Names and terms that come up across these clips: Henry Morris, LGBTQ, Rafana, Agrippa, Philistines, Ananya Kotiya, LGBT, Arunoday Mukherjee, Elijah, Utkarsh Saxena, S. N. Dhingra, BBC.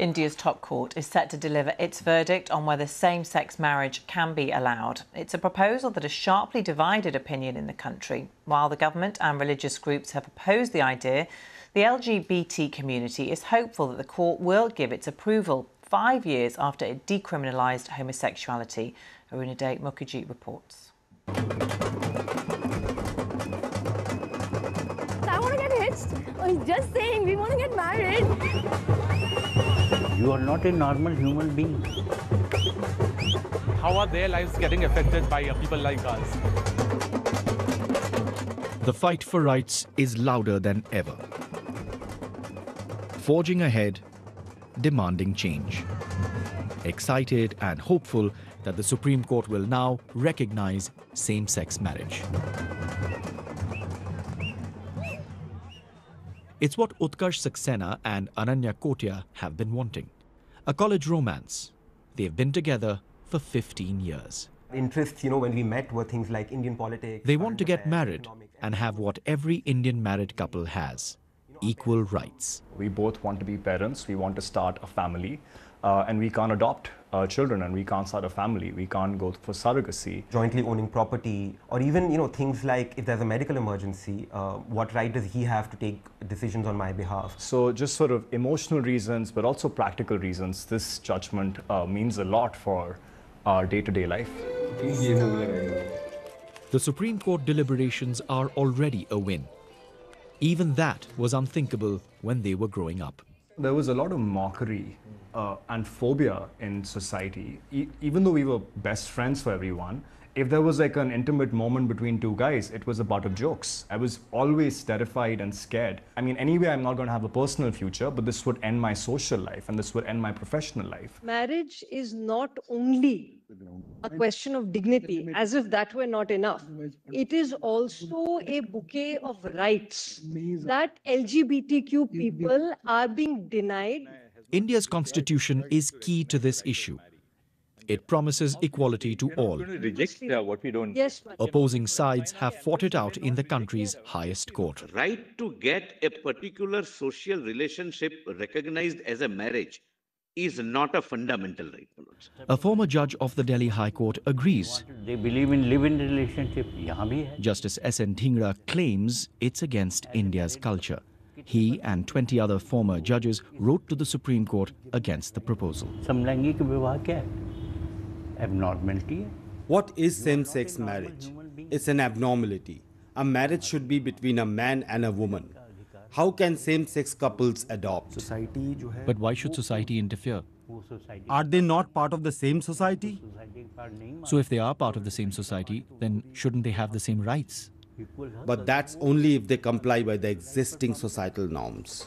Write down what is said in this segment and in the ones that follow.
India's top court is set to deliver its verdict on whether same-sex marriage can be allowed. It's a proposal that has sharply divided opinion in the country. While the government and religious groups have opposed the idea, the LGBT community is hopeful that the court will give its approval 5 years after it decriminalised homosexuality. Arunoday Mukherjee reports. I want to get hitched. I was just saying, we want to get married. You are not a normal human being. How are their lives getting affected by people like us? The fight for rights is louder than ever. Forging ahead, demanding change. Excited and hopeful that the Supreme Court will now recognize same-sex marriage. It's what Utkarsh Saxena and Ananya Kotiya have been wanting. A college romance. They've been together for 15 years. Interests, when we met were things like Indian politics. They want to get married and have what every Indian married couple has. Equal rights. We both want to be parents, we want to start a family, and we can't adopt children, and we can't start a family, we can't go for surrogacy. Jointly owning property, or even things like if there's a medical emergency, what right does he have to take decisions on my behalf? So just sort of emotional reasons, but also practical reasons, this judgment means a lot for our day-to-day life. The Supreme Court deliberations are already a win. Even that was unthinkable when they were growing up. There was a lot of mockery and phobia in society. Even though we were best friends for everyone, if there was like an intimate moment between two guys, it was a butt of jokes. I was always terrified and scared. I mean, anyway, I'm not going to have a personal future, but this would end my social life and this would end my professional life. Marriage is not only a question of dignity, as if that were not enough. It is also a bouquet of rights that LGBTQ people are being denied. India's constitution is key to this issue. It promises equality to all. Opposing sides have fought it out in the country's highest court. Right to get a particular social relationship recognized as a marriage is not a fundamental right. A former judge of the Delhi High Court agrees. They believe in live-in relationship. Justice S. N. Dhingra claims it's against India's culture. He and 20 other former judges wrote to the Supreme Court against the proposal. Abnormality. What is same-sex marriage? It's an abnormality. A marriage should be between a man and a woman. How can same-sex couples adopt? But why should society interfere? Are they not part of the same society? So if they are part of the same society, then shouldn't they have the same rights? But that's only if they comply by the existing societal norms.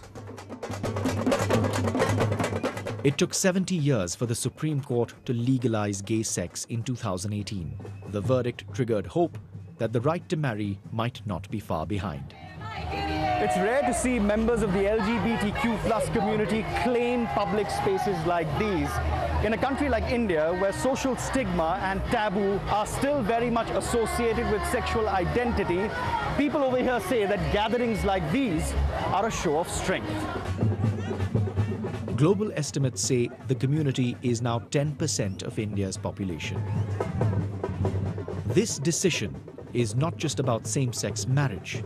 It took 70 years for the Supreme Court to legalize gay sex in 2018. The verdict triggered hope that the right to marry might not be far behind. It's rare to see members of the LGBTQ+ community claim public spaces like these. In a country like India, where social stigma and taboo are still very much associated with sexual identity, people over here say that gatherings like these are a show of strength. Global estimates say the community is now 10% of India's population. This decision is not just about same-sex marriage,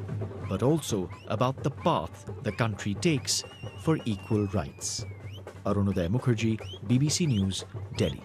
but also about the path the country takes for equal rights. Arunoday Mukherjee, BBC News, Delhi.